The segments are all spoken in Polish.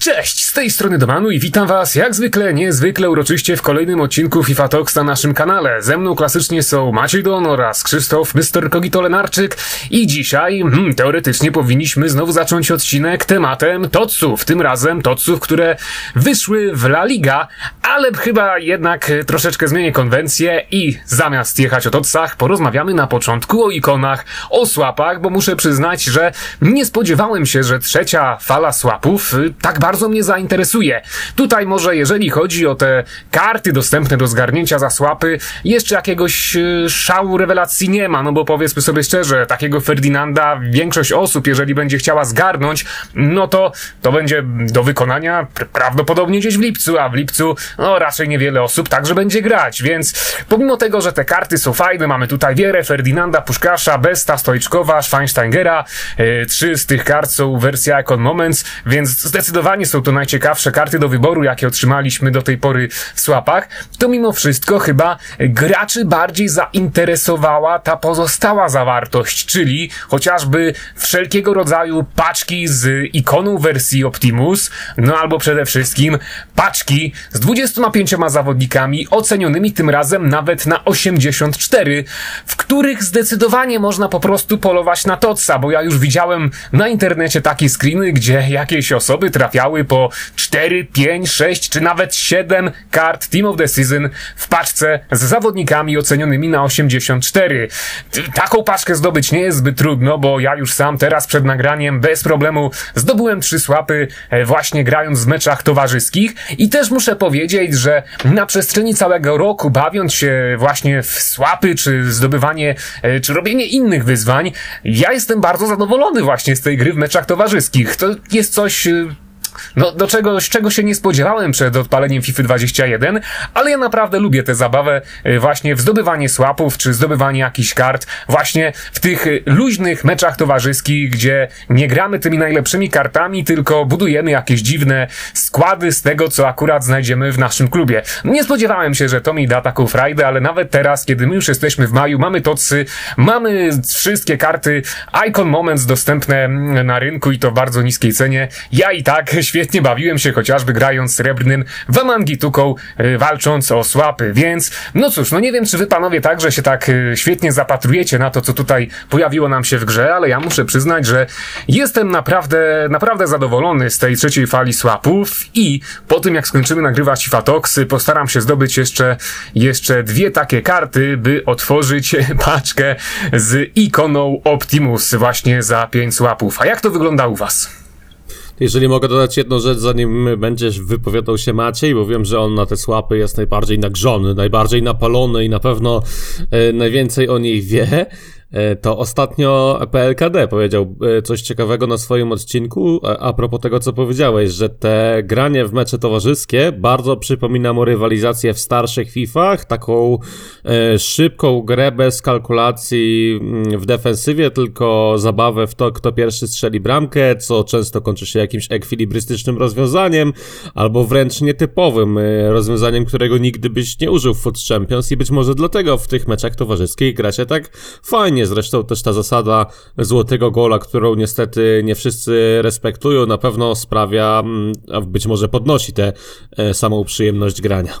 Cześć, z tej strony Domanu i witam was jak zwykle, niezwykle uroczyście w kolejnym odcinku FIFA Talks na naszym kanale. Ze mną klasycznie są Maciej Don oraz Krzysztof, Mr. Kogito-Lenarczyk i dzisiaj teoretycznie powinniśmy znowu zacząć odcinek tematem totsów. Tym razem totsów, które wyszły w La Liga, ale chyba jednak troszeczkę zmienię konwencję i zamiast jechać o totsach porozmawiamy na początku o ikonach, o swapach, bo muszę przyznać, że nie spodziewałem się, że trzecia fala swapów tak bardzo mnie zainteresuje. Tutaj może jeżeli chodzi o te karty dostępne do zgarnięcia za swapy, jeszcze jakiegoś szału rewelacji nie ma, no bo powiedzmy sobie szczerze, takiego Ferdinanda większość osób, jeżeli będzie chciała zgarnąć, no to będzie do wykonania prawdopodobnie gdzieś w lipcu, a w lipcu no raczej niewiele osób także będzie grać, więc pomimo tego, że te karty są fajne, mamy tutaj Wierę, Ferdinanda, Puszkasza, Besta, Stoiczkowa, Schweinsteingera, 3 z tych kart są wersja Icon Moments, więc zdecydowanie są to najciekawsze karty do wyboru, jakie otrzymaliśmy do tej pory w swapach, to mimo wszystko chyba graczy bardziej zainteresowała ta pozostała zawartość, czyli chociażby wszelkiego rodzaju paczki z ikoną wersji Optimus, no albo przede wszystkim paczki z 25 zawodnikami ocenionymi tym razem nawet na 84, w których zdecydowanie można po prostu polować na totsa, bo ja już widziałem na internecie takie screeny, gdzie jakieś osoby trafiają po 4, 5, 6 czy nawet 7 kart Team of the Season w paczce z zawodnikami ocenionymi na 84. Taką paczkę zdobyć nie jest zbyt trudno, bo ja już sam teraz przed nagraniem bez problemu zdobyłem 3 swapy właśnie grając w meczach towarzyskich i też muszę powiedzieć, że na przestrzeni całego roku bawiąc się właśnie w swapy czy zdobywanie, czy robienie innych wyzwań, ja jestem bardzo zadowolony właśnie z tej gry w meczach towarzyskich. To jest coś... No, do czego się nie spodziewałem przed odpaleniem FIFA 21, ale ja naprawdę lubię tę zabawę właśnie w zdobywanie swapów, czy zdobywanie jakichś kart właśnie w tych luźnych meczach towarzyskich, gdzie nie gramy tymi najlepszymi kartami, tylko budujemy jakieś dziwne składy z tego, co akurat znajdziemy w naszym klubie. Nie spodziewałem się, że to mi da taką frajdę, ale nawet teraz, kiedy my już jesteśmy w maju, mamy totsy, mamy wszystkie karty Icon Moments dostępne na rynku i to w bardzo niskiej cenie. Ja i tak świetnie bawiłem się chociażby grając srebrnym Wamangituką, walcząc o swapy, więc no cóż, no nie wiem czy wy panowie także się tak świetnie zapatrujecie na to, co tutaj pojawiło nam się w grze, ale ja muszę przyznać, że jestem naprawdę zadowolony z tej trzeciej fali swapów i po tym jak skończymy nagrywać FIFA Talks postaram się zdobyć jeszcze 2 takie karty, by otworzyć paczkę z ikoną Optimus właśnie za 5 swapów. A jak to wygląda u was? Jeżeli mogę dodać jedną rzecz, zanim będziesz wypowiadał się Maciej, bo wiem, że on na te swapy jest najbardziej nagrzony, najbardziej napalony i na pewno najwięcej o niej wie, to ostatnio PLKD powiedział coś ciekawego na swoim odcinku a propos tego, co powiedziałeś, że te granie w mecze towarzyskie bardzo przypomina mu rywalizację w starszych Fifach, taką szybką grę bez kalkulacji w defensywie, tylko zabawę w to, kto pierwszy strzeli bramkę, co często kończy się jakimś ekwilibrystycznym rozwiązaniem albo wręcz nietypowym rozwiązaniem, którego nigdy byś nie użył w FUT Champions i być może dlatego w tych meczach towarzyskich gra się tak fajnie. Zresztą też ta zasada złotego gola, którą niestety nie wszyscy respektują, na pewno sprawia, a być może podnosi tę samą przyjemność grania.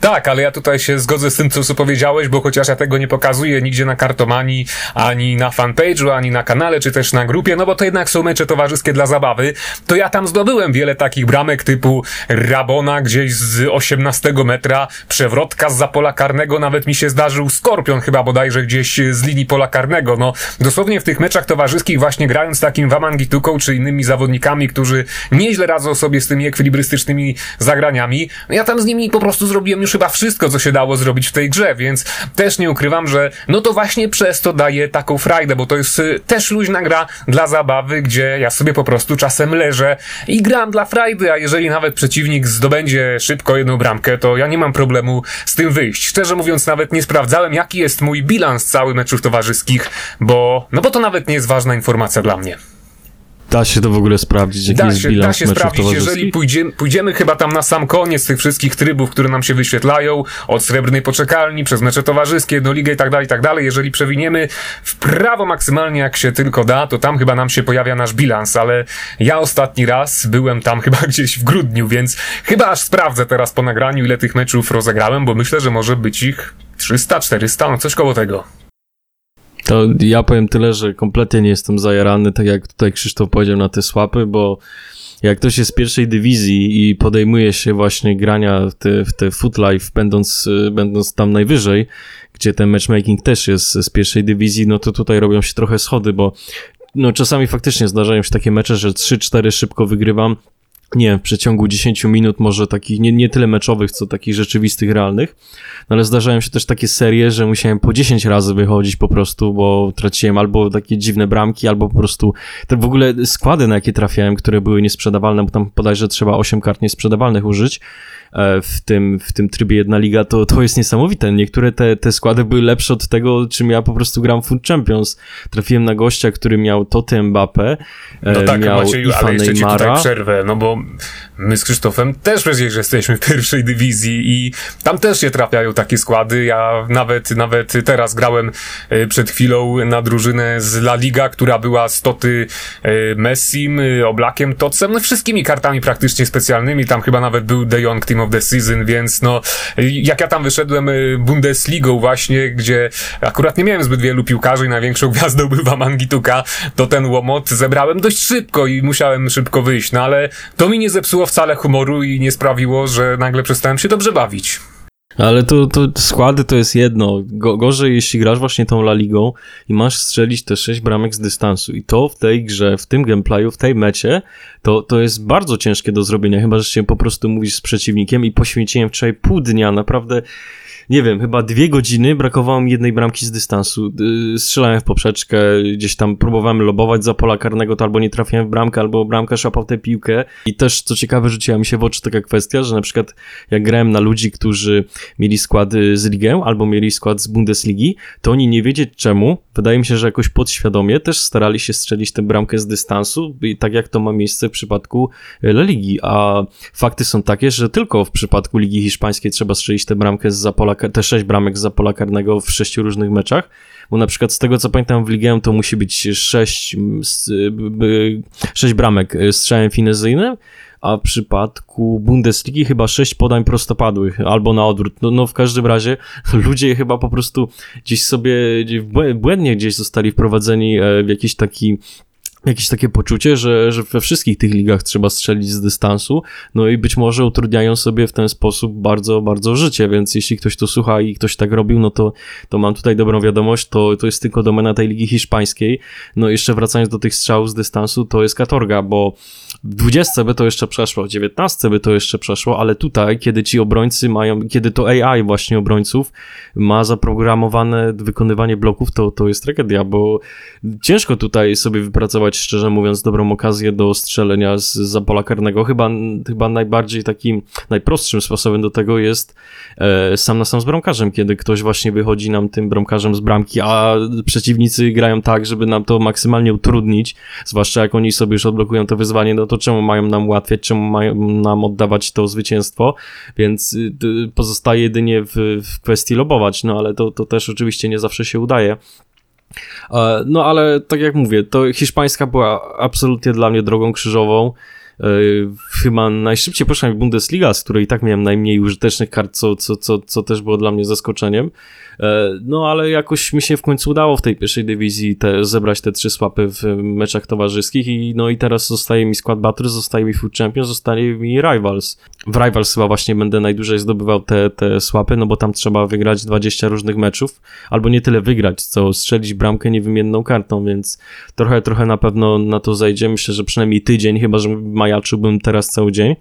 Tak, ale ja tutaj się zgodzę z tym, co powiedziałeś, bo chociaż ja tego nie pokazuję nigdzie na kartomanii, ani na fanpage'u, ani na kanale, czy też na grupie, no bo to jednak są mecze towarzyskie dla zabawy, to ja tam zdobyłem wiele takich bramek typu Rabona gdzieś z 18 metra, przewrotka zza pola karnego, nawet mi się zdarzył skorpion chyba bodajże gdzieś z linii pola karnego, no dosłownie w tych meczach towarzyskich właśnie grając takim Wamangituką czy innymi zawodnikami, którzy nieźle radzą sobie z tymi ekwilibrystycznymi zagraniami, ja tam z nimi po prostu zrobiłem już chyba wszystko, co się dało zrobić w tej grze, więc też nie ukrywam, że no to właśnie przez to daje taką frajdę, bo to jest też luźna gra dla zabawy, gdzie ja sobie po prostu czasem leżę i gram dla frajdy, a jeżeli nawet przeciwnik zdobędzie szybko jedną bramkę, to ja nie mam problemu z tym wyjść. Szczerze mówiąc, nawet nie sprawdzałem, jaki jest mój bilans cały meczów towarzyskich, bo to nawet nie jest ważna informacja dla mnie. Da się to w ogóle sprawdzić, jaki jest bilans meczów towarzyskich? Da się sprawdzić, jeżeli pójdziemy chyba tam na sam koniec tych wszystkich trybów, które nam się wyświetlają, od srebrnej poczekalni, przez mecze towarzyskie, do ligę i tak dalej, jeżeli przewiniemy w prawo maksymalnie jak się tylko da, to tam chyba nam się pojawia nasz bilans, ale ja ostatni raz byłem tam chyba gdzieś w grudniu, więc chyba aż sprawdzę teraz po nagraniu, ile tych meczów rozegrałem, bo myślę, że może być ich 300, 400, no coś koło tego. To ja powiem tyle, że kompletnie nie jestem zajarany, tak jak tutaj Krzysztof powiedział, na te swapy, bo jak ktoś jest z pierwszej dywizji i podejmuje się właśnie grania w te footlife, będąc tam najwyżej, gdzie ten matchmaking też jest z pierwszej dywizji, no to tutaj robią się trochę schody, bo no czasami faktycznie zdarzają się takie mecze, że 3-4 szybko wygrywam. Nie, w przeciągu 10 minut może takich, nie tyle meczowych, co takich rzeczywistych, realnych, no ale zdarzają się też takie serie, że musiałem po 10 razy wychodzić po prostu, bo traciłem albo takie dziwne bramki, albo po prostu w ogóle składy, na jakie trafiałem, które były niesprzedawalne, bo tam bodajże trzeba 8 kart niesprzedawalnych użyć w tym trybie jedna liga, to jest niesamowite. Niektóre te składy były lepsze od tego, czym ja po prostu gram w Champions. Trafiłem na gościa, który miał Totem Mbappé, no tak, miał Macieju, ale jeszcze Neymara. Ci tutaj przerwę, no bo my z Krzysztofem też przecież jesteśmy w pierwszej dywizji i tam też się trafiają takie składy. Ja nawet teraz grałem przed chwilą na drużynę z La Liga, która była z Toty Messim, Oblakiem, Tocem, no wszystkimi kartami praktycznie specjalnymi. Tam chyba nawet był De Jong Team of the Season, więc no jak ja tam wyszedłem Bundesligą właśnie, gdzie akurat nie miałem zbyt wielu piłkarzy i największą gwiazdą był Wamangituka, to ten łomot zebrałem dość szybko i musiałem szybko wyjść, no ale to mi nie zepsuło wcale humoru i nie sprawiło, że nagle przestałem się dobrze bawić. Ale to składy to jest jedno. Gorzej, jeśli grasz właśnie tą La Ligą i masz strzelić te 6 bramek z dystansu. I to w tej grze, w tym gameplayu, w tej mecie, to jest bardzo ciężkie do zrobienia. Chyba, że się po prostu mówisz z przeciwnikiem i poświęciłem wczoraj pół dnia, naprawdę, nie wiem, chyba 2 godziny brakowało mi jednej bramki z dystansu. Strzelałem w poprzeczkę, gdzieś tam próbowałem lobować za pola karnego, to albo nie trafiałem w bramkę, albo bramka szłapał tę piłkę. I też, co ciekawe, rzuciła mi się w oczy taka kwestia, że na przykład jak grałem na ludzi, którzy mieli skład z Ligę, albo mieli skład z Bundesligi, to oni nie wiedzieć czemu, wydaje mi się, że jakoś podświadomie też starali się strzelić tę bramkę z dystansu, i tak jak to ma miejsce w przypadku La Ligi. A fakty są takie, że tylko w przypadku Ligi Hiszpańskiej trzeba strzelić tę bramkę z pola, te 6 bramek z pola karnego w 6 różnych meczach, bo na przykład z tego, co pamiętam, w Ligę to musi być 6 bramek strzałem finezyjnym, a w przypadku Bundesligi chyba 6 podań prostopadłych, albo na odwrót. No w każdym razie ludzie chyba po prostu gdzieś sobie błędnie gdzieś zostali wprowadzeni w jakieś takie poczucie, że we wszystkich tych ligach trzeba strzelić z dystansu, no i być może utrudniają sobie w ten sposób bardzo, bardzo życie, więc jeśli ktoś to słucha i ktoś tak robił, no to mam tutaj dobrą wiadomość, to jest tylko domena tej Ligi Hiszpańskiej. No jeszcze wracając do tych strzałów z dystansu, to jest katorga, bo w 20 by to jeszcze przeszło, w 19 by to jeszcze przeszło, ale tutaj, kiedy ci obrońcy mają, kiedy to AI właśnie obrońców ma zaprogramowane wykonywanie bloków, to jest tragedia, bo ciężko tutaj sobie wypracować, szczerze mówiąc, dobrą okazję do strzelenia zza pola karnego. Chyba najbardziej takim, najprostszym sposobem do tego jest sam na sam z bramkarzem, kiedy ktoś właśnie wychodzi nam tym bramkarzem z bramki, a przeciwnicy grają tak, żeby nam to maksymalnie utrudnić, zwłaszcza jak oni sobie już odblokują to wyzwanie, no to czemu mają nam ułatwiać, czemu mają nam oddawać to zwycięstwo, więc pozostaje jedynie w kwestii lobować, no ale to też oczywiście nie zawsze się udaje. No ale tak jak mówię, to hiszpańska była absolutnie dla mnie drogą krzyżową. Chyba najszybciej poszłam w Bundesliga, z której i tak miałem najmniej użytecznych kart, co też było dla mnie zaskoczeniem. No ale jakoś mi się w końcu udało w tej pierwszej dywizji zebrać te 3 swapy w meczach towarzyskich i no i teraz zostaje mi skład Battles, zostaje mi Food Champions, zostaje mi Rivals. W Rivals chyba właśnie będę najdłużej zdobywał te swapy, no bo tam trzeba wygrać 20 różnych meczów, albo nie tyle wygrać, co strzelić bramkę niewymienną kartą, więc trochę na pewno na to zajdzie. Myślę, że przynajmniej tydzień, chyba że majaczyłbym teraz cały dzień.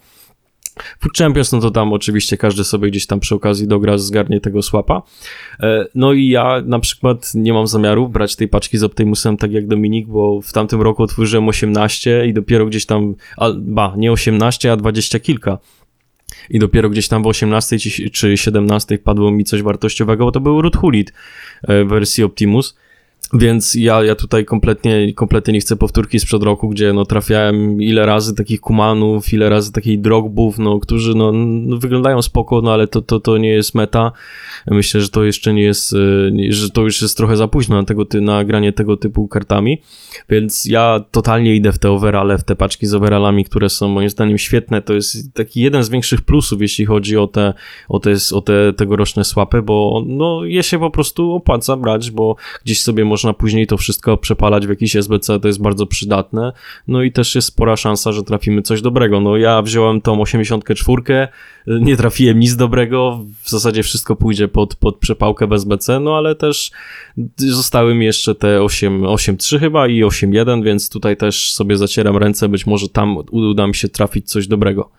Food Champions, no to tam oczywiście każdy sobie gdzieś tam przy okazji dogra, zgarnie tego swapa. No i ja na przykład nie mam zamiaru brać tej paczki z Optimusem tak jak Dominik, bo w tamtym roku otworzyłem 18 i dopiero gdzieś tam, nie 18, a 20 kilka. I dopiero gdzieś tam w 18 czy 17 padło mi coś wartościowego, bo to był Ruth Hulit w wersji Optimus. Więc ja tutaj kompletnie nie chcę powtórki sprzed roku, gdzie no trafiałem ile razy takich Kumanów, ile razy takich Drogbów, no którzy no wyglądają spoko, no ale to nie jest meta. Myślę, że to jeszcze nie jest, że to już jest trochę za późno na granie tego typu kartami, więc ja totalnie idę w te overale, w te paczki z overalami, które są moim zdaniem świetne. To jest taki jeden z większych plusów, jeśli chodzi o te tegoroczne swapy, bo no je się po prostu opłaca brać, bo gdzieś sobie można później to wszystko przepalać w jakiś SBC, to jest bardzo przydatne, no i też jest spora szansa, że trafimy coś dobrego. No ja wziąłem tą 84, nie trafiłem nic dobrego, w zasadzie wszystko pójdzie pod przepałkę bez BC, no ale też zostały mi jeszcze te 8.3 chyba i 8.1, więc tutaj też sobie zacieram ręce, być może tam uda mi się trafić coś dobrego.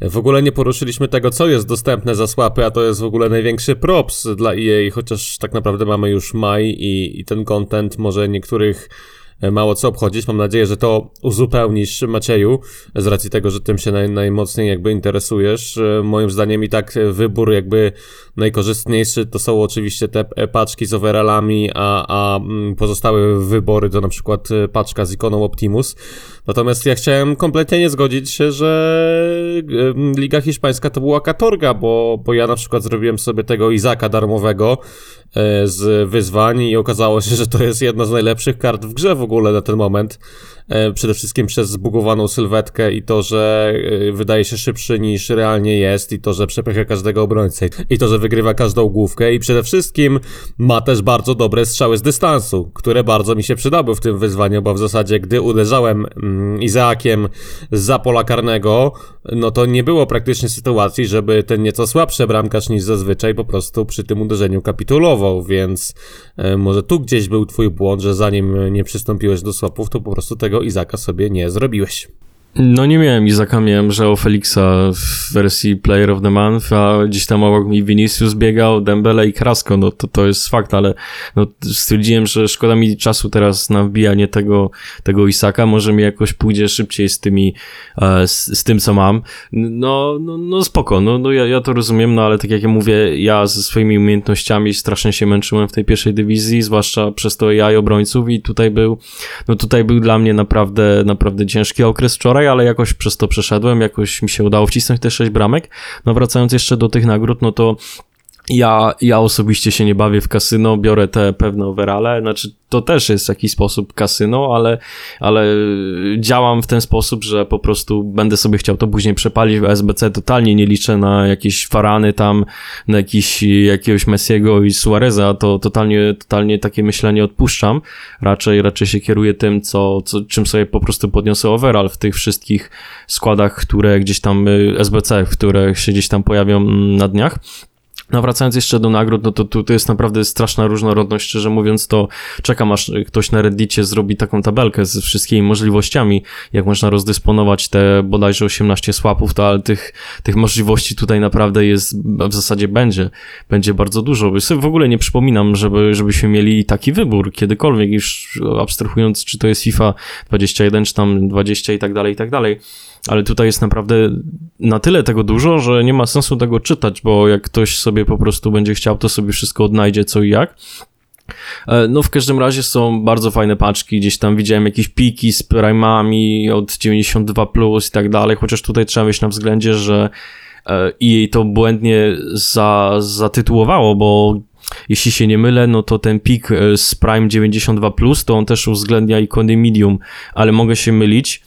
W ogóle nie poruszyliśmy tego, co jest dostępne za swapy, a to jest w ogóle największy props dla EA, chociaż tak naprawdę mamy już maj i ten content może niektórych mało co obchodzić. Mam nadzieję, że to uzupełnisz, Macieju, z racji tego, że tym się najmocniej jakby interesujesz. Moim zdaniem i tak wybór jakby najkorzystniejszy to są oczywiście te paczki z overallami, a pozostałe wybory to na przykład paczka z ikoną Optimus. Natomiast ja chciałem kompletnie nie zgodzić się, że Liga Hiszpańska to była katorga, bo ja na przykład zrobiłem sobie tego Isaka darmowego z wyzwań i okazało się, że to jest jedna z najlepszych kart w grze w ogóle na ten moment. Przede wszystkim przez zbugowaną sylwetkę i to, że wydaje się szybszy niż realnie jest i to, że przepycha każdego obrońcę i to, że wygrywa każdą główkę i przede wszystkim ma też bardzo dobre strzały z dystansu, które bardzo mi się przydały w tym wyzwaniu, bo w zasadzie gdy uderzałem Izaakiem zza pola karnego, no to nie było praktycznie sytuacji, żeby ten nieco słabszy bramkarz niż zazwyczaj po prostu przy tym uderzeniu kapitulował, więc może tu gdzieś był twój błąd, że zanim nie przystąpiłeś do swapów, to po prostu tego Izaka sobie nie zrobiłeś. No nie miałem Izaka, miałem João Felixa w wersji Player of the Month, a gdzieś tam obok mi Vinicius biegał, Dembele i Carrasco, no to jest fakt, ale no stwierdziłem, że szkoda mi czasu teraz na wbijanie tego Isaka, może mi jakoś pójdzie szybciej z tym co mam. No spoko, ja to rozumiem, no ale tak jak ja mówię, ja ze swoimi umiejętnościami strasznie się męczyłem w tej pierwszej dywizji, zwłaszcza przez to AI obrońców i tutaj był dla mnie naprawdę ciężki okres wczoraj, ale jakoś przez to przeszedłem, jakoś mi się udało wcisnąć te 6 bramek. No wracając jeszcze do tych nagród, no to ja osobiście się nie bawię w kasyno, biorę te pewne overale, znaczy to też jest w jakiś sposób kasyno, ale działam w ten sposób, że po prostu będę sobie chciał to później przepalić w SBC, totalnie nie liczę na jakieś Varany tam, na jakiegoś Messiego i Suareza, to totalnie takie myślenie odpuszczam, raczej się kieruję tym, czym sobie po prostu podniosę overall w tych wszystkich składach, które gdzieś tam SBC, które się gdzieś tam pojawią na dniach. No wracając jeszcze do nagród, no to tu jest naprawdę straszna różnorodność, szczerze mówiąc, to czekam aż ktoś na Reddicie zrobi taką tabelkę ze wszystkimi możliwościami, jak można rozdysponować te bodajże 18 swapów, to ale tych możliwości tutaj naprawdę jest, w zasadzie będzie bardzo dużo. Ja sobie w ogóle nie przypominam, żebyśmy mieli taki wybór kiedykolwiek, już abstrahując, czy to jest FIFA 21, czy tam 20 i tak dalej. Ale tutaj jest naprawdę na tyle tego dużo, że nie ma sensu tego czytać, bo jak ktoś sobie po prostu będzie chciał, to sobie wszystko odnajdzie co i jak. No w każdym razie są bardzo fajne paczki, gdzieś tam widziałem jakieś piki z primami od 92+ i tak dalej, chociaż tutaj trzeba mieć na względzie, że jej to błędnie zatytułowało, bo jeśli się nie mylę, no to ten pik z prime 92+, to on też uwzględnia ikony medium, ale mogę się mylić.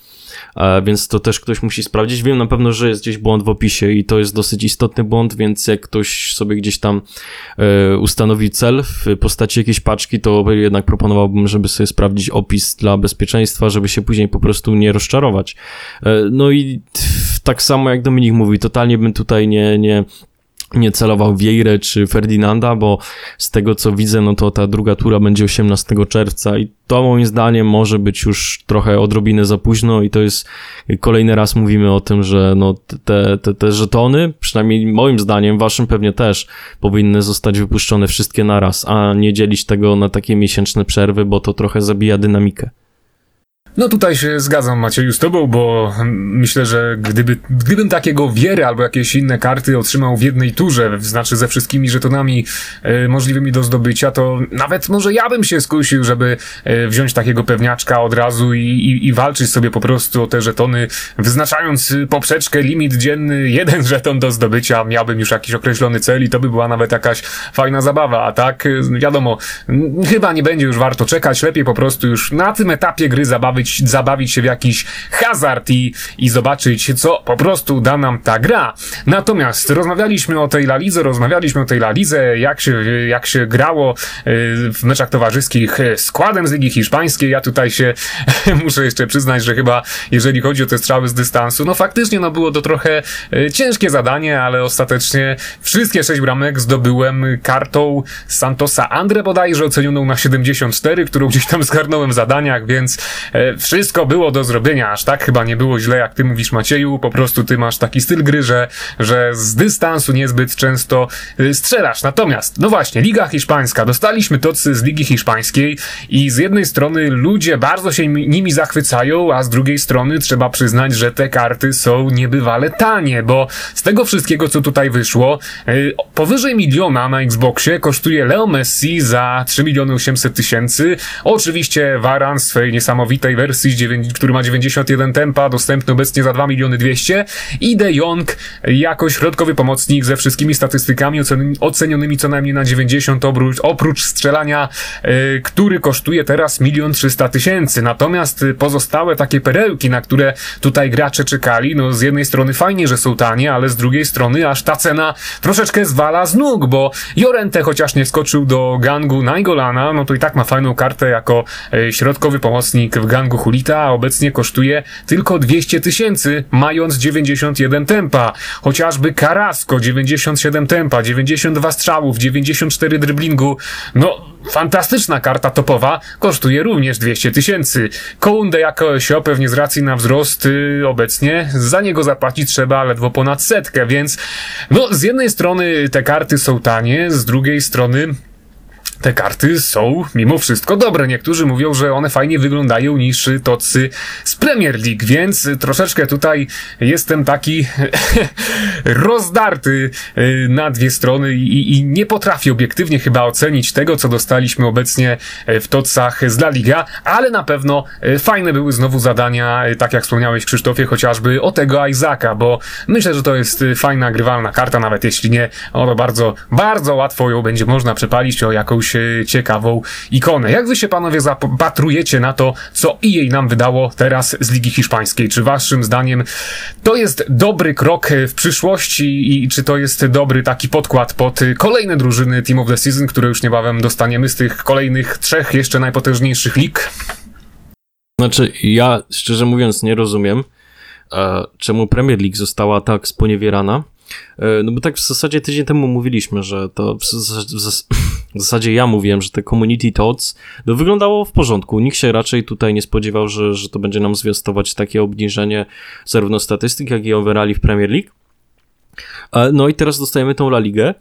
Więc to też ktoś musi sprawdzić. Wiem na pewno, że jest gdzieś błąd w opisie i to jest dosyć istotny błąd, więc jak ktoś sobie gdzieś tam ustanowi cel w postaci jakiejś paczki, to jednak proponowałbym, żeby sobie sprawdzić opis dla bezpieczeństwa, żeby się później po prostu nie rozczarować. No i tak samo jak Dominik mówi, totalnie bym tutaj nie celował w Vieirę czy Ferdinanda, bo z tego co widzę, no to ta druga tura będzie 18 czerwca i to moim zdaniem może być już trochę odrobinę za późno i to jest, kolejny raz mówimy o tym, że no te żetony, przynajmniej moim zdaniem, waszym pewnie też, powinny zostać wypuszczone wszystkie naraz, a nie dzielić tego na takie miesięczne przerwy, bo to trochę zabija dynamikę. No tutaj się zgadzam, Macieju, z tobą, bo myślę, że gdybym takiego Wierę albo jakieś inne karty otrzymał w jednej turze, znaczy ze wszystkimi żetonami możliwymi do zdobycia, to nawet może ja bym się skusił, żeby wziąć takiego pewniaczka od razu i walczyć sobie po prostu o te żetony, wyznaczając poprzeczkę, limit dzienny, jeden żeton do zdobycia, miałbym już jakiś określony cel i to by była nawet jakaś fajna zabawa, a tak wiadomo, chyba nie będzie już warto czekać, lepiej po prostu już na tym etapie gry zabawić się w jakiś hazard i zobaczyć, co po prostu da nam ta gra. Natomiast rozmawialiśmy o tej La Lidze, jak się grało w meczach towarzyskich składem z Ligi Hiszpańskiej. Ja tutaj się muszę jeszcze przyznać, że chyba jeżeli chodzi o te strzały z dystansu, no faktycznie no było to trochę ciężkie zadanie, ale ostatecznie wszystkie 6 bramek zdobyłem kartą Santosa Andre bodajże, ocenioną na 74, którą gdzieś tam zgarnąłem w zadaniach, więc wszystko było do zrobienia, aż tak chyba nie było źle, jak ty mówisz, Macieju, po prostu ty masz taki styl gry, że z dystansu niezbyt często strzelasz. Natomiast, no właśnie, Liga Hiszpańska, dostaliśmy tocy z Ligi Hiszpańskiej i z jednej strony ludzie bardzo się nimi zachwycają, a z drugiej strony trzeba przyznać, że te karty są niebywale tanie, bo z tego wszystkiego, co tutaj wyszło, powyżej miliona na Xboxie kosztuje Leo Messi za 3 800 000, oczywiście Varan w swej niesamowitej wersji, który ma 91 tempa, dostępny obecnie za 2 200 000, i De Jong jako środkowy pomocnik ze wszystkimi statystykami ocenionymi co najmniej na 90, oprócz strzelania, który kosztuje teraz 1 300 000. Natomiast pozostałe takie perełki, na które tutaj gracze czekali, no z jednej strony fajnie, że są tanie, ale z drugiej strony aż ta cena troszeczkę zwala z nóg, bo Llorente chociaż nie skoczył do gangu Naingolana, no to i tak ma fajną kartę jako środkowy pomocnik w gangu Hulita, a obecnie kosztuje tylko 200 000, mając 91 tempa. Chociażby Carrasco 97 tempa, 92 strzałów, 94 dryblingu, no fantastyczna karta topowa, kosztuje również 200 000. Koundé jako Sio, pewnie z racji na wzrost obecnie, za niego zapłacić trzeba ledwo ponad 100 000, więc no z jednej strony te karty są tanie, z drugiej strony te karty są mimo wszystko dobre. Niektórzy mówią, że one fajnie wyglądają niż tocy z Premier League, więc troszeczkę tutaj jestem taki rozdarty na dwie strony i nie potrafię obiektywnie chyba ocenić tego, co dostaliśmy obecnie w tocach z La Liga, ale na pewno fajne były znowu zadania, tak jak wspomniałeś, Krzysztofie, chociażby o tego Isaka, bo myślę, że to jest fajna grywalna karta, nawet jeśli nie, to bardzo, bardzo łatwo ją będzie można przepalić o jakąś ciekawą ikonę. Jak wy się, panowie, zapatrujecie na to, co EA nam wydało teraz z Ligi Hiszpańskiej? Czy waszym zdaniem to jest dobry krok w przyszłości i czy to jest dobry taki podkład pod kolejne drużyny Team of the Season, które już niebawem dostaniemy z tych kolejnych 3 jeszcze najpotężniejszych lig? Znaczy, ja szczerze mówiąc nie rozumiem, czemu Premier League została tak sponiewierana. No bo tak w zasadzie tydzień temu mówiliśmy, że to w zasadzie ja mówiłem, że te community thoughts, no wyglądało w porządku. Nikt się raczej tutaj nie spodziewał, że to będzie nam zwiastować takie obniżenie zarówno statystyk, jak i overalli w Premier League. No i teraz dostajemy tą La Ligę,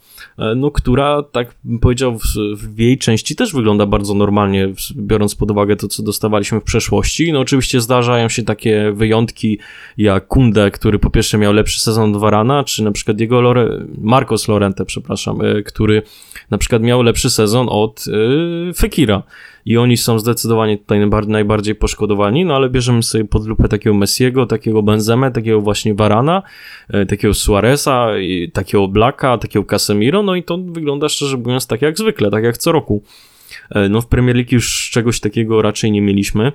no która, tak bym powiedział, w jej części też wygląda bardzo normalnie, biorąc pod uwagę to, co dostawaliśmy w przeszłości. No oczywiście zdarzają się takie wyjątki jak Koundé, który po pierwsze miał lepszy sezon od Varana, czy na przykład jego Marcos Llorente, przepraszam, który na przykład miał lepszy sezon od Fekira. I oni są zdecydowanie tutaj najbardziej poszkodowani, no ale bierzemy sobie pod lupę takiego Messiego, takiego Benzemę, takiego właśnie Varana, takiego Suareza, takiego Blaka, takiego Casemiro, no i to wygląda, szczerze mówiąc, tak jak zwykle, tak jak co roku. No w Premier League już czegoś takiego raczej nie mieliśmy.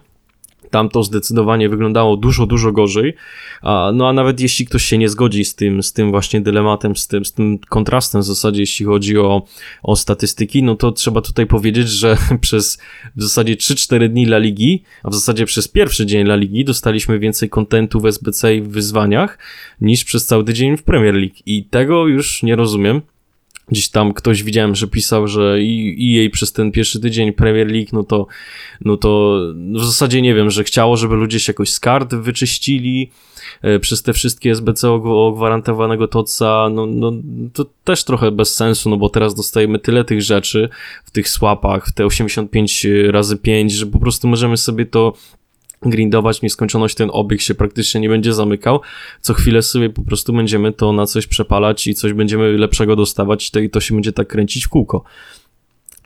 Tam to zdecydowanie wyglądało dużo gorzej, no a nawet jeśli ktoś się nie zgodzi z tym właśnie dylematem, z tym kontrastem w zasadzie, jeśli chodzi o statystyki, no to trzeba tutaj powiedzieć, że przez w zasadzie 3-4 dni La Ligi, a w zasadzie przez pierwszy dzień La Ligi dostaliśmy więcej kontentu w SBC i w wyzwaniach niż przez cały tydzień w Premier League i tego już nie rozumiem. Gdzieś tam ktoś, widziałem, że pisał, że EA przez ten pierwszy tydzień Premier League, no to w zasadzie nie wiem, że chciało, żeby ludzie się jakoś z kart wyczyścili przez te wszystkie SBC o gwarantowanego toca, no to też trochę bez sensu, no bo teraz dostajemy tyle tych rzeczy w tych słapach, w te 85x5, że po prostu możemy sobie to grindować nieskończoność, ten obieg się praktycznie nie będzie zamykał, co chwilę sobie po prostu będziemy to na coś przepalać i coś będziemy lepszego dostawać i to się będzie tak kręcić w kółko.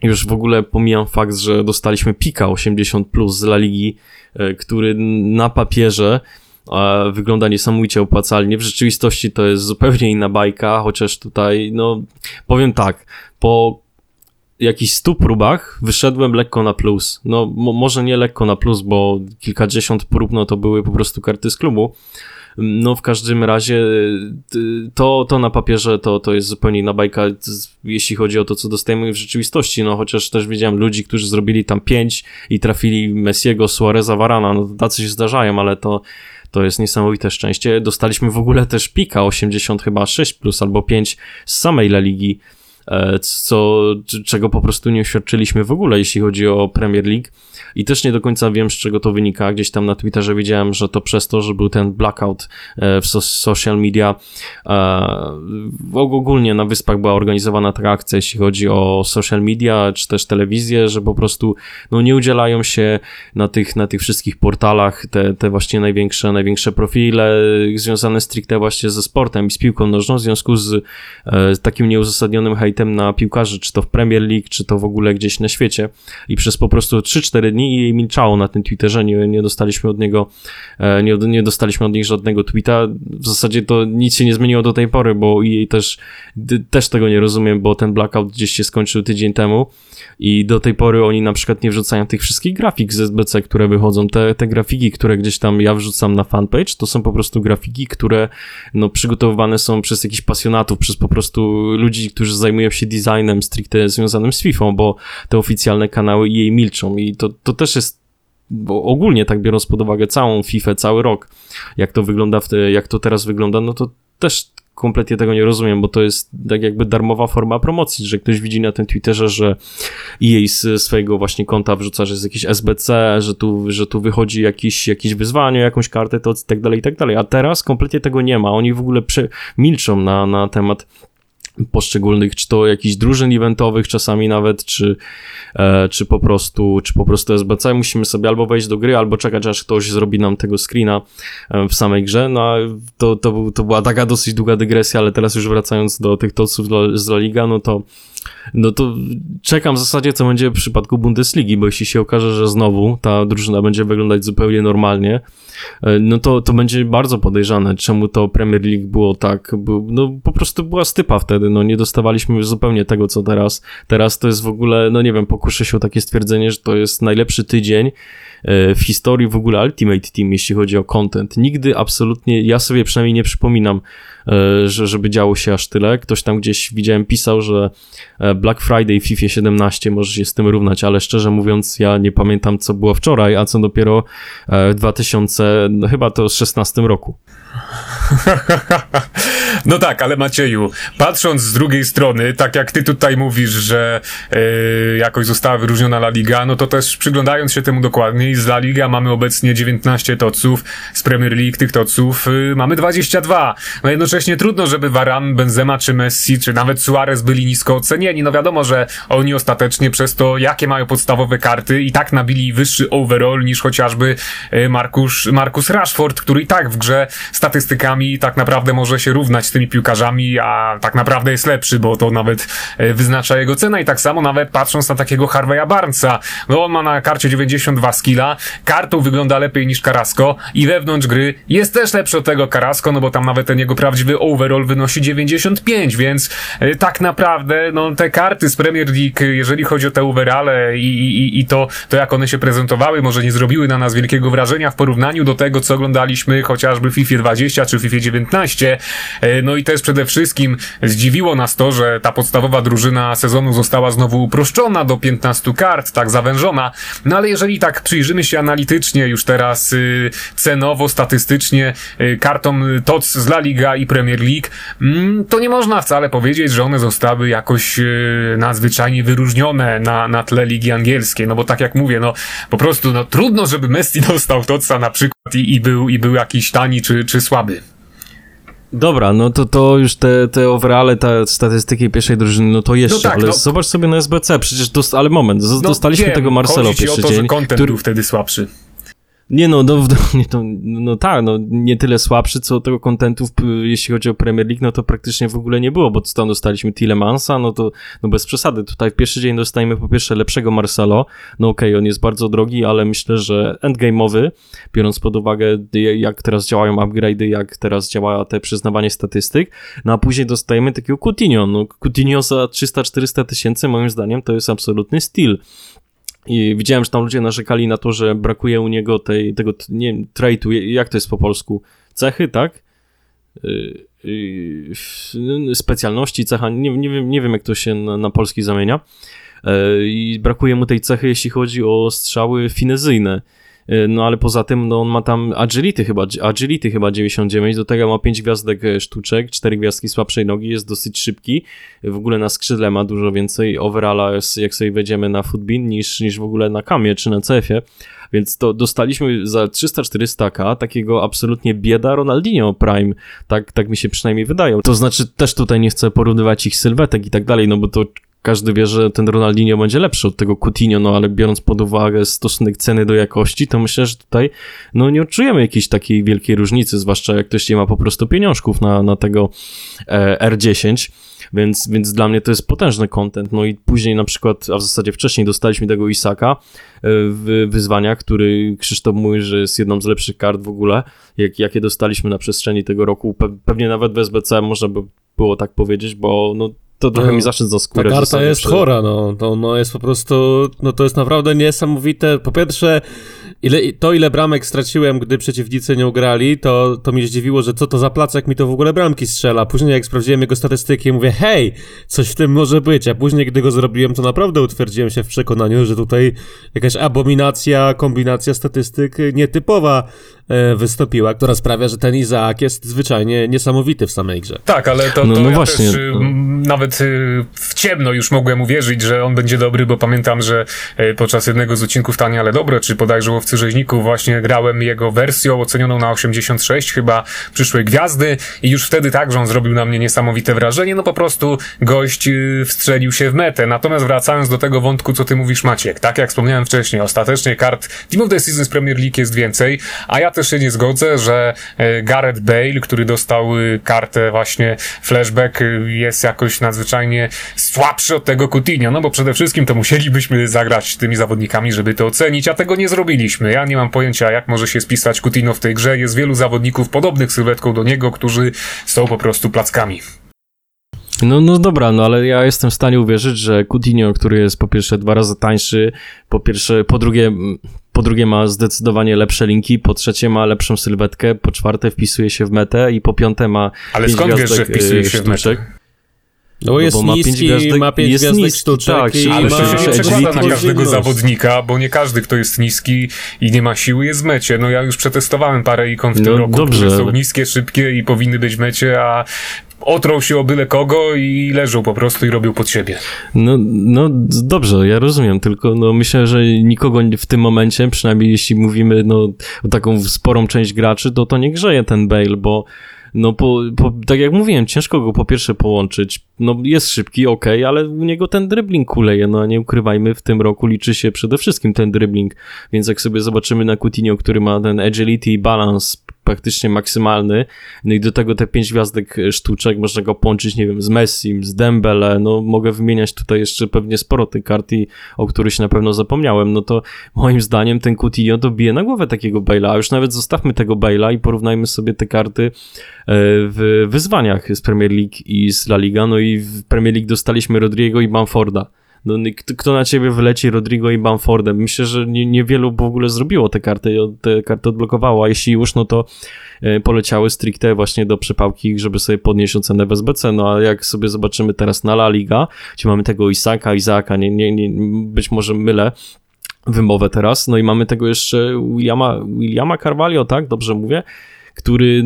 Już w ogóle pomijam fakt, że dostaliśmy pika 80+ z La Ligi, który na papierze wygląda niesamowicie opłacalnie, w rzeczywistości to jest zupełnie inna bajka, chociaż tutaj, no powiem tak, po jakichś 100 próbach wyszedłem lekko na plus. No może nie lekko na plus, bo kilkadziesiąt prób no to były po prostu karty z klubu. No w każdym razie to na papierze to jest zupełnie inna bajka, jeśli chodzi o to, co dostajemy w rzeczywistości. No chociaż też widziałem ludzi, którzy zrobili tam 5 i trafili Messiego, Suareza, Varana. No tacy się zdarzają, ale to jest niesamowite szczęście. Dostaliśmy w ogóle też pika 80 chyba 6+ albo 5 z samej La Ligi, czego po prostu nie uświadczyliśmy w ogóle, jeśli chodzi o Premier League. I też nie do końca wiem, z czego to wynika. Gdzieś tam na Twitterze widziałem, że to przez to, że był ten blackout w social media. Ogólnie na Wyspach była organizowana taka akcja, jeśli chodzi o social media, czy też telewizję, że po prostu no, nie udzielają się na tych wszystkich portalach te właśnie największe profile związane stricte właśnie ze sportem i z piłką nożną, w związku z takim nieuzasadnionym hejtem na piłkarzy, czy to w Premier League, czy to w ogóle gdzieś na świecie. I przez po prostu 3-4 dni jej milczało na tym Twitterze, nie dostaliśmy od niego, nie dostaliśmy od nich żadnego tweeta. W zasadzie to nic się nie zmieniło do tej pory, bo jej też tego nie rozumiem, bo ten blackout gdzieś się skończył tydzień temu i do tej pory oni na przykład nie wrzucają tych wszystkich grafik z SBC, które wychodzą. Te grafiki, które gdzieś tam ja wrzucam na fanpage, to są po prostu grafiki, które no, przygotowywane są przez jakichś pasjonatów, przez po prostu ludzi, którzy zajmują się designem stricte związanym z FIFA, bo te oficjalne kanały jej milczą i to też jest, bo ogólnie tak biorąc pod uwagę całą FIFA, cały rok, jak to wygląda, jak to teraz wygląda, no to też kompletnie tego nie rozumiem, bo to jest tak jakby darmowa forma promocji, że ktoś widzi na tym Twitterze, że EA z swojego właśnie konta wrzuca, że jest jakieś SBC, że tu wychodzi jakieś wyzwanie, jakąś kartę, to i tak dalej, a teraz kompletnie tego nie ma, oni w ogóle milczą na temat poszczególnych, czy to jakichś drużyn eventowych czasami nawet, czy po prostu SBC. Musimy sobie albo wejść do gry, albo czekać, aż ktoś zrobi nam tego screena w samej grze. No to była taka dosyć długa dygresja, ale teraz już wracając do tych toców z La Liga, no to czekam w zasadzie, co będzie w przypadku Bundesligi, bo jeśli się okaże, że znowu ta drużyna będzie wyglądać zupełnie normalnie, no to będzie bardzo podejrzane, czemu to Premier League było tak, no po prostu była stypa wtedy, no nie dostawaliśmy zupełnie tego, co teraz. Teraz to jest w ogóle, no nie wiem, pokuszę się o takie stwierdzenie, że to jest najlepszy tydzień w historii w ogóle Ultimate Team, jeśli chodzi o content. Nigdy absolutnie, ja sobie przynajmniej nie przypominam, żeby działo się aż tyle. Ktoś tam gdzieś widziałem pisał, że Black Friday w FIFA 17 może się z tym równać, ale szczerze mówiąc ja nie pamiętam, co było wczoraj, a co dopiero w 2016 roku. No tak, ale Macieju, patrząc z drugiej strony, tak jak ty tutaj mówisz, że jakoś została wyróżniona La Liga, no to też przyglądając się temu dokładniej, z La Liga mamy obecnie 19 toców, z Premier League tych toców mamy 22. No jednocześnie trudno, żeby Varan, Benzema czy Messi, czy nawet Suarez byli nisko ocenieni. No wiadomo, że oni ostatecznie przez to, jakie mają podstawowe karty, i tak nabili wyższy overall niż chociażby Marcus Rashford, który i tak w grze statystykami tak naprawdę może się równać z tymi piłkarzami, a tak naprawdę jest lepszy, bo to nawet wyznacza jego cena. I tak samo nawet patrząc na takiego Harveya Barnesa, no on ma na karcie 92 skilla, kartą wygląda lepiej niż Carrasco i wewnątrz gry jest też lepszy od tego Carrasco, no bo tam nawet ten jego prawdziwy overall wynosi 95, więc tak naprawdę no te karty z Premier League, jeżeli chodzi o te overale i to jak one się prezentowały, może nie zrobiły na nas wielkiego wrażenia w porównaniu do tego, co oglądaliśmy chociażby w FIFA 20 czy FIFA 19, no i też przede wszystkim zdziwiło nas to, że ta podstawowa drużyna sezonu została znowu uproszczona do 15 kart, tak zawężona, no ale jeżeli tak przyjrzymy się analitycznie już teraz cenowo, statystycznie kartom TOC z La Liga i Premier League, to nie można wcale powiedzieć, że one zostały jakoś nadzwyczajnie wyróżnione na tle Ligi Angielskiej, no bo tak jak mówię, no po prostu no trudno, żeby Messi dostał TOCa na przykład i był jakiś tani czy słaby. Dobra, no to już te overale, te statystyki pierwszej drużyny, no to jeszcze, no tak, ale no, zobacz sobie na SBC, przecież ale moment, dostaliśmy tego Marcelo pierwszy dzień, który był wtedy słabszy. Nie no, nie tyle słabszy, co tego kontentu, jeśli chodzi o Premier League, no to praktycznie w ogóle nie było, bo tam dostaliśmy Tielemansa, no to no bez przesady. Tutaj w pierwszy dzień dostajemy po pierwsze lepszego Marcelo, no okej, on jest bardzo drogi, ale myślę, że endgame'owy, biorąc pod uwagę jak teraz działają upgrade'y, jak teraz działa te przyznawanie statystyk, no a później dostajemy takiego Coutinho, no Coutinho za 300-400 tysięcy moim zdaniem to jest absolutny styl. I widziałem, że tam ludzie narzekali na to, że brakuje u niego tego, nie wiem, trade'u, jak to jest po polsku, cechy, tak? Specjalności, cecha, nie wiem jak to się na polski zamienia. I brakuje mu tej cechy, jeśli chodzi o strzały finezyjne. No ale poza tym, no on ma tam agility chyba 99, do tego ma 5 gwiazdek sztuczek, 4 gwiazdki słabszej nogi, jest dosyć szybki, w ogóle na skrzydle ma dużo więcej overalla, jak sobie wejdziemy na Footbin, niż w ogóle na Kamie czy na CF-ie, więc to dostaliśmy za 300-400k takiego absolutnie bieda Ronaldinho Prime, tak mi się przynajmniej wydaje, to znaczy też tutaj nie chcę porównywać ich sylwetek i tak dalej, no bo to każdy wie, że ten Ronaldinho będzie lepszy od tego Coutinho, no ale biorąc pod uwagę stosunek ceny do jakości, to myślę, że tutaj no nie odczujemy jakiejś takiej wielkiej różnicy, zwłaszcza jak ktoś nie ma po prostu pieniążków na tego R10, więc dla mnie to jest potężny content, no i później na przykład, a w zasadzie wcześniej dostaliśmy tego Isaka w wyzwaniach, który Krzysztof mówi, że jest jedną z lepszych kart w ogóle, jakie dostaliśmy na przestrzeni tego roku, pewnie nawet w SBC można by było tak powiedzieć, bo no to trochę mi zaszczyt za skórę. Ta karta jest chora, no. To no jest po prostu, no to jest naprawdę niesamowite. Po pierwsze, ile bramek straciłem, gdy przeciwnicy nie ugrali, to mnie zdziwiło, że co to za placek mi to w ogóle bramki strzela. Później jak sprawdziłem jego statystyki, mówię, hej, coś w tym może być. A później, gdy go zrobiłem, to naprawdę utwierdziłem się w przekonaniu, że tutaj jakaś abominacja, kombinacja statystyk nietypowa wystąpiła, która sprawia, że ten Isak jest zwyczajnie niesamowity w samej grze. Tak, ale to właśnie. Też nawet w ciemno już mogłem uwierzyć, że on będzie dobry, bo pamiętam, że podczas jednego z odcinków Tanie, ale dobre, czy bodajże Łowcy Rzeźników, właśnie grałem jego wersją ocenioną na 86 chyba przyszłej gwiazdy i już wtedy także on zrobił na mnie niesamowite wrażenie, no po prostu gość wstrzelił się w metę. Natomiast wracając do tego wątku, co ty mówisz, Maciek, tak jak wspomniałem wcześniej, ostatecznie kart Team of the Season z Premier League jest więcej, a ja też się nie zgodzę, że Gareth Bale, który dostał kartę właśnie flashback, jest jakoś nadzwyczajnie słabszy od tego Coutinho, no bo przede wszystkim to musielibyśmy zagrać tymi zawodnikami, żeby to ocenić, a tego nie zrobiliśmy. Ja nie mam pojęcia, jak może się spisać Coutinho w tej grze. Jest wielu zawodników podobnych sylwetką do niego, którzy są po prostu plackami. No dobra, no ale ja jestem w stanie uwierzyć, że Coutinho, który jest po pierwsze 2 razy tańszy, po drugie ma zdecydowanie lepsze linki, po trzecie ma lepszą sylwetkę, po czwarte wpisuje się w metę i po piąte ma... Ale skąd wiesz, że wpisuje się w metę? No bo jest niski, ma 5 gwiazdek sztuczek. Tak, ale to się nie przekłada na każdego zawodnika, bo nie każdy, kto jest niski i nie ma siły, jest w mecie. No ja już przetestowałem parę ikon w tym roku, które są niskie, szybkie i powinny być w mecie, a... otrął się o byle kogo i leżał po prostu i robił pod siebie. No dobrze, ja rozumiem, tylko no myślę, że nikogo w tym momencie, przynajmniej jeśli mówimy no o taką sporą część graczy, to nie grzeje ten Bale, bo no tak jak mówiłem, ciężko go po pierwsze połączyć, no jest szybki, okej, ale u niego ten dribbling kuleje, no a nie ukrywajmy, w tym roku liczy się przede wszystkim ten dribbling, więc jak sobie zobaczymy na Coutinho, który ma ten agility i balance praktycznie maksymalny, no i do tego te 5 gwiazdek sztuczek, można go połączyć, nie wiem, z Messim, z Dembele, no mogę wymieniać tutaj jeszcze pewnie sporo tych kart, o których się na pewno zapomniałem, no to moim zdaniem ten Coutinho dobije na głowę takiego Bale'a, a już nawet zostawmy tego Bale'a i porównajmy sobie te karty w wyzwaniach z Premier League i z La Liga, no i w Premier League dostaliśmy Rodrigo i Bamforda. No, kto na ciebie wyleci Rodrigo i Bamfordem? Myślę, że niewielu w ogóle zrobiło te karty odblokowało, a jeśli już, no to poleciały stricte właśnie do przepałki, żeby sobie podnieść ocenę w SBC, no a jak sobie zobaczymy teraz na La Liga, gdzie mamy tego Isaka, nie, być może mylę wymowę teraz, no i mamy tego jeszcze Williama Carvalho, tak? Dobrze mówię? Który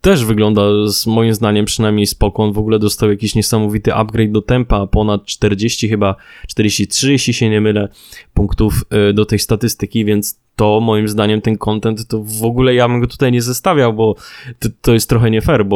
też wygląda z moim zdaniem przynajmniej spoko. On w ogóle dostał jakiś niesamowity upgrade do tempa, ponad 40 chyba, 43 jeśli się nie mylę punktów do tej statystyki, więc to moim zdaniem ten content, to w ogóle ja bym go tutaj nie zestawiał, bo to jest trochę nie fair,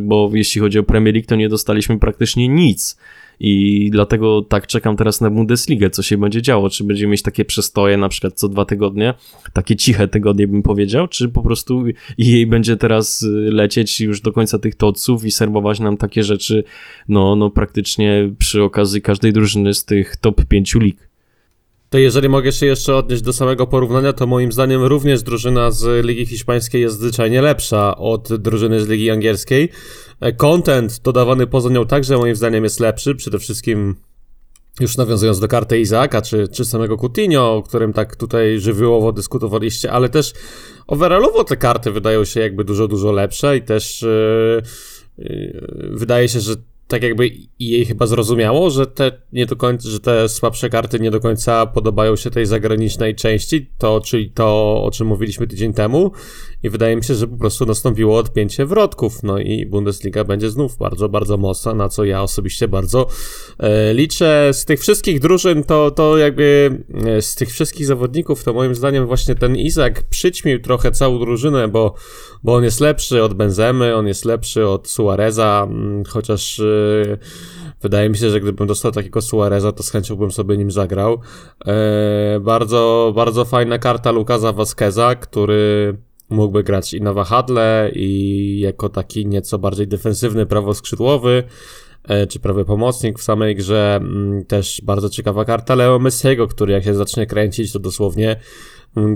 bo jeśli chodzi o Premier League, to nie dostaliśmy praktycznie nic. I dlatego tak czekam teraz na Bundesligę, co się będzie działo, czy będziemy mieć takie przestoje na przykład co 2 tygodnie, takie ciche tygodnie bym powiedział, czy po prostu jej będzie teraz lecieć już do końca tych toców i serwować nam takie rzeczy, no praktycznie przy okazji każdej drużyny z tych top 5 lig. To jeżeli mogę się jeszcze odnieść do samego porównania, to moim zdaniem również drużyna z Ligi Hiszpańskiej jest zwyczajnie lepsza od drużyny z Ligi Angielskiej. Content dodawany poza nią także moim zdaniem jest lepszy, przede wszystkim już nawiązując do karty Isaka czy samego Coutinho, o którym tak tutaj żywiołowo dyskutowaliście, ale też overallowo te karty wydają się jakby dużo lepsze i też wydaje się, że tak jakby jej chyba zrozumiało, że te słabsze karty nie do końca podobają się tej zagranicznej części, czyli to, o czym mówiliśmy tydzień temu, i wydaje mi się, że po prostu nastąpiło odpięcie wrotków, no i Bundesliga będzie znów bardzo, bardzo mocna, na co ja osobiście bardzo liczę. Z tych wszystkich drużyn, to jakby z tych wszystkich zawodników, to moim zdaniem właśnie ten Isak przyćmił trochę całą drużynę, bo on jest lepszy od Benzemy, on jest lepszy od Suareza, chociaż wydaje mi się, że gdybym dostał takiego Suareza, to z chęcią bym sobie nim zagrał. Bardzo, bardzo fajna karta Lukasa Vasqueza, który mógłby grać i na wahadle, i jako taki nieco bardziej defensywny prawoskrzydłowy, czy prawy pomocnik w samej grze. Też bardzo ciekawa karta Leo Messiego, który jak się zacznie kręcić, to dosłownie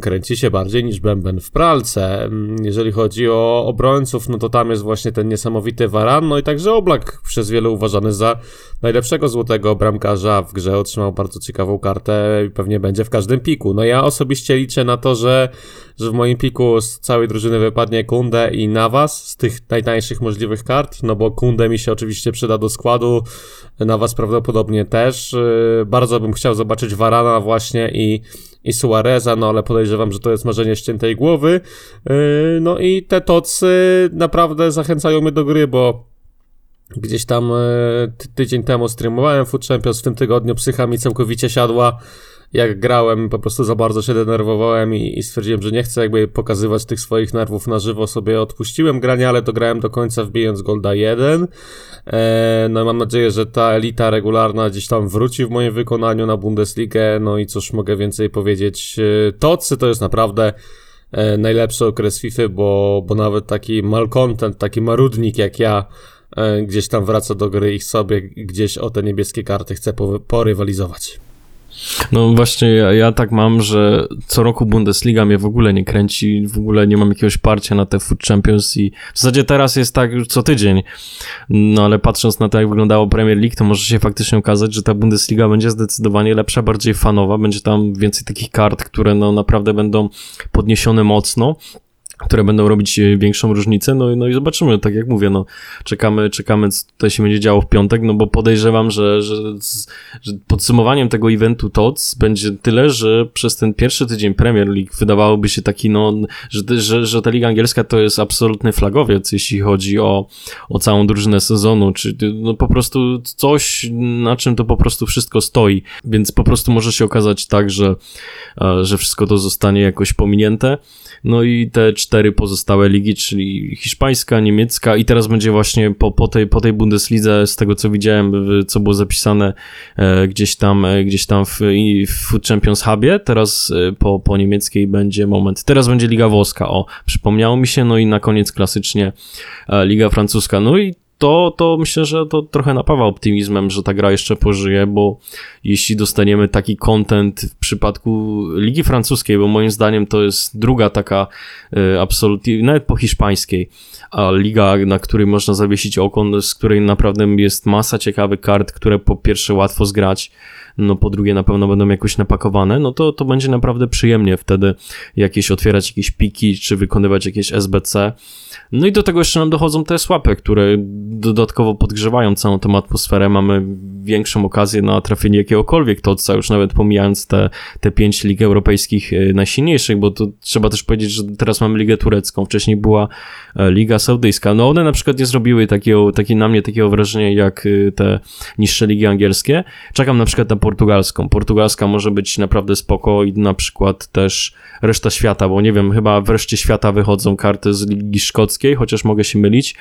kręci się bardziej niż bęben w pralce. Jeżeli chodzi o obrońców, no to tam jest właśnie ten niesamowity Varan, no i także Oblak, przez wielu uważany za najlepszego złotego bramkarza w grze, otrzymał bardzo ciekawą kartę i pewnie będzie w każdym piku. No ja osobiście liczę na to, że w moim piku z całej drużyny wypadnie Koundé i Navas z tych najtańszych możliwych kart, no bo Koundé mi się oczywiście przyda do składu, Navas prawdopodobnie też. Bardzo bym chciał zobaczyć Varana właśnie i Suareza, no ale podejrzewam, że to jest marzenie ściętej głowy. No i te tocy naprawdę zachęcają mnie do gry, bo gdzieś tam tydzień temu streamowałem FIFA Champions, w tym tygodniu psycha mi całkowicie siadła. Jak grałem, po prostu za bardzo się denerwowałem i stwierdziłem, że nie chcę jakby pokazywać tych swoich nerwów na żywo, sobie odpuściłem granie, ale to grałem do końca, wbijając Golda 1. No i mam nadzieję, że ta elita regularna gdzieś tam wróci w moim wykonaniu na Bundesligę, no i cóż mogę więcej powiedzieć. Tocy to jest naprawdę najlepszy okres FIFA, bo nawet taki malcontent, taki marudnik jak ja gdzieś tam wraca do gry i sobie gdzieś o te niebieskie karty chce porywalizować. No właśnie, ja tak mam, że co roku Bundesliga mnie w ogóle nie kręci, w ogóle nie mam jakiegoś parcia na te Food Champions i w zasadzie teraz jest tak już co tydzień, no ale patrząc na to, jak wyglądało Premier League, to może się faktycznie okazać, że ta Bundesliga będzie zdecydowanie lepsza, bardziej fanowa, będzie tam więcej takich kart, które no naprawdę będą podniesione mocno, które będą robić większą różnicę, no i zobaczymy, tak jak mówię, no czekamy, co tutaj się będzie działo w piątek, no bo podejrzewam, że podsumowaniem tego eventu TOTS będzie tyle, że przez ten pierwszy tydzień Premier League wydawałoby się taki, no, że ta Liga Angielska to jest absolutny flagowiec, jeśli chodzi o całą drużynę sezonu, czy no, po prostu coś, na czym to po prostu wszystko stoi, więc po prostu może się okazać tak, że wszystko to zostanie jakoś pominięte, no i te 4 pozostałe ligi, czyli hiszpańska, niemiecka i teraz będzie właśnie po tej Bundeslidze, z tego co widziałem, co było zapisane gdzieś tam w Food Champions Hubie, teraz po niemieckiej będzie moment. Teraz będzie Liga Włoska, przypomniało mi się, no i na koniec klasycznie Liga Francuska, no i to myślę, że to trochę napawa optymizmem, że ta gra jeszcze pożyje, bo jeśli dostaniemy taki content w przypadku Ligi Francuskiej, bo moim zdaniem to jest druga taka absolutnie, nawet po hiszpańskiej, a liga, na której można zawiesić oko, z której naprawdę jest masa ciekawych kart, które po pierwsze łatwo zgrać, no po drugie na pewno będą jakoś napakowane, no to będzie naprawdę przyjemnie wtedy otwierać jakieś piki, czy wykonywać jakieś SBC. No i do tego jeszcze nam dochodzą te słapy, które dodatkowo podgrzewają całą tą atmosferę, mamy większą okazję na trafienie jakiegokolwiek totca, już nawet pomijając te 5 lig europejskich najsilniejszych, bo tu trzeba też powiedzieć, że teraz mamy Ligę Turecką, wcześniej była Liga Saudyjska, no one na przykład nie zrobiły takiego na mnie takiego wrażenia jak te niższe ligi angielskie. Czekam na przykład na portugalską. Portugalska może być naprawdę spoko i na przykład też reszta świata, bo nie wiem, chyba wreszcie świata wychodzą karty z Ligi Szkockiej, chociaż mogę się mylić,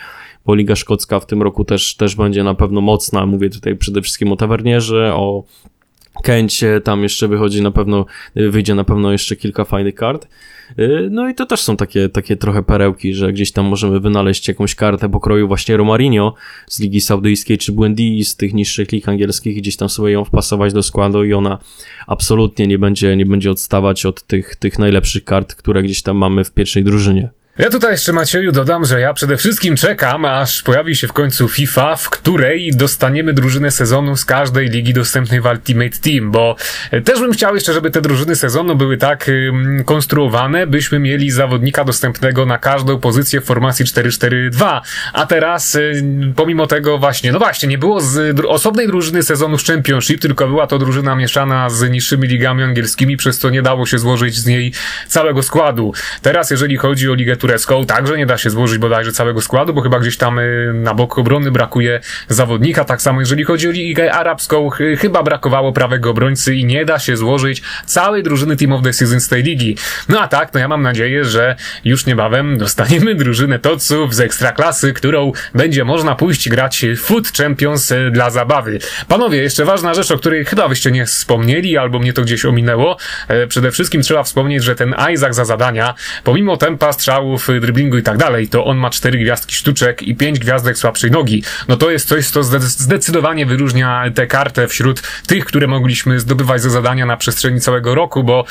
bo Liga Szkocka w tym roku też będzie na pewno mocna. Mówię tutaj przede wszystkim o Tawernierze, o Kęcie, tam jeszcze wyjdzie na pewno jeszcze kilka fajnych kart. No i to też są takie trochę perełki, że gdzieś tam możemy wynaleźć jakąś kartę pokroju właśnie Romarinho z Ligi Saudyjskiej, czy Buendii z tych niższych lig angielskich i gdzieś tam sobie ją wpasować do składu i ona absolutnie nie będzie odstawać od tych najlepszych kart, które gdzieś tam mamy w pierwszej drużynie. Ja tutaj jeszcze, Macieju, dodam, że ja przede wszystkim czekam, aż pojawi się w końcu FIFA, w której dostaniemy drużynę sezonu z każdej ligi dostępnej w Ultimate Team, bo też bym chciał jeszcze, żeby te drużyny sezonu były tak konstruowane, byśmy mieli zawodnika dostępnego na każdą pozycję w formacji 4-4-2, a teraz pomimo tego właśnie, nie było osobnej drużyny sezonu z Championship, tylko była to drużyna mieszana z niższymi ligami angielskimi, przez co nie dało się złożyć z niej całego składu. Teraz, jeżeli chodzi o Ligę Turecką, także nie da się złożyć bodajże całego składu, bo chyba gdzieś tam na boku obrony brakuje zawodnika. Tak samo jeżeli chodzi o Ligę Arabską, chyba brakowało prawego obrońcy i nie da się złożyć całej drużyny Team of the Season z tej ligi. No a tak, ja mam nadzieję, że już niebawem dostaniemy drużynę toców z Ekstraklasy, którą będzie można pójść grać Foot Champions dla zabawy. Panowie, jeszcze ważna rzecz, o której chyba wyście nie wspomnieli, albo mnie to gdzieś ominęło. Przede wszystkim trzeba wspomnieć, że ten Isak za zadania, pomimo tempa strzału, dryblingu i tak dalej, to on ma 4 gwiazdki sztuczek i 5 gwiazdek słabszej nogi. No to jest coś, co zdecydowanie wyróżnia tę kartę wśród tych, które mogliśmy zdobywać ze zadania na przestrzeni całego roku, bo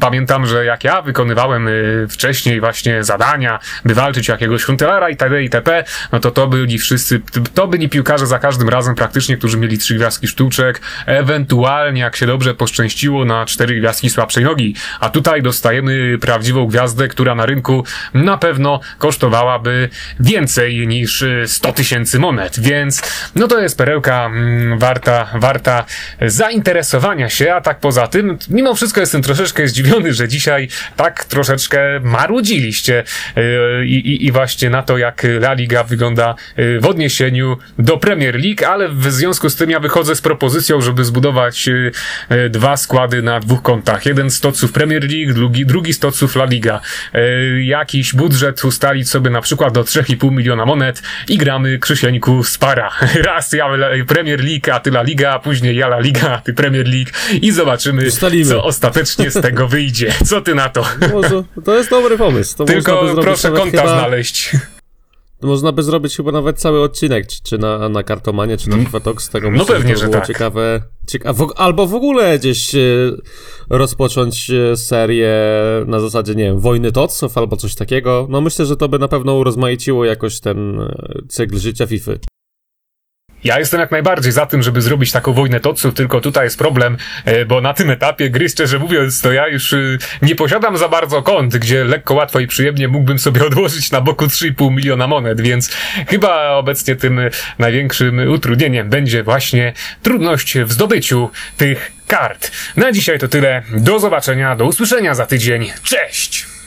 pamiętam, że jak ja wykonywałem wcześniej właśnie zadania, by walczyć jakiegoś huntelara itd. itp., no to byli wszyscy, to byli piłkarze za każdym razem praktycznie, którzy mieli 3 gwiazdki sztuczek, ewentualnie jak się dobrze poszczęściło na 4 gwiazdki słabszej nogi, a tutaj dostajemy prawdziwą gwiazdę, która na rynku na pewno kosztowałaby więcej niż 100 000 monet, więc to jest perełka warta zainteresowania się, a tak poza tym mimo wszystko jestem troszeczkę zdziwiony, że dzisiaj tak troszeczkę marudziliście i właśnie na to, jak La Liga wygląda w odniesieniu do Premier League, ale w związku z tym ja wychodzę z propozycją, żeby zbudować 2 składy na 2 kontach. Jeden z toców Premier League, drugi z toców La Liga. Jakiś budżet ustalić sobie na przykład do 3,5 miliona monet i gramy, Krzysieńku, z para. Raz ja Premier League, a ty La Liga, a później ja La Liga, a ty Premier League i zobaczymy, co ostatecznie z tego wyjdzie. Co ty na to? To jest dobry pomysł. To tylko proszę konta znaleźć. Można by zrobić chyba nawet cały odcinek, czy na Kartomanie, czy na FIFA Talks, z tego myślę, pewnie, że było tak. Ciekawe, albo w ogóle gdzieś rozpocząć serię na zasadzie, nie wiem, wojny toców albo coś takiego. Myślę, że to by na pewno urozmaiciło jakoś ten cykl życia FIFA. Ja jestem jak najbardziej za tym, żeby zrobić taką wojnę toców, tylko tutaj jest problem, bo na tym etapie gry, szczerze mówiąc, to ja już nie posiadam za bardzo kont, gdzie lekko, łatwo i przyjemnie mógłbym sobie odłożyć na boku 3,5 miliona monet, więc chyba obecnie tym największym utrudnieniem będzie właśnie trudność w zdobyciu tych kart. Na dzisiaj to tyle, do zobaczenia, do usłyszenia za tydzień, cześć!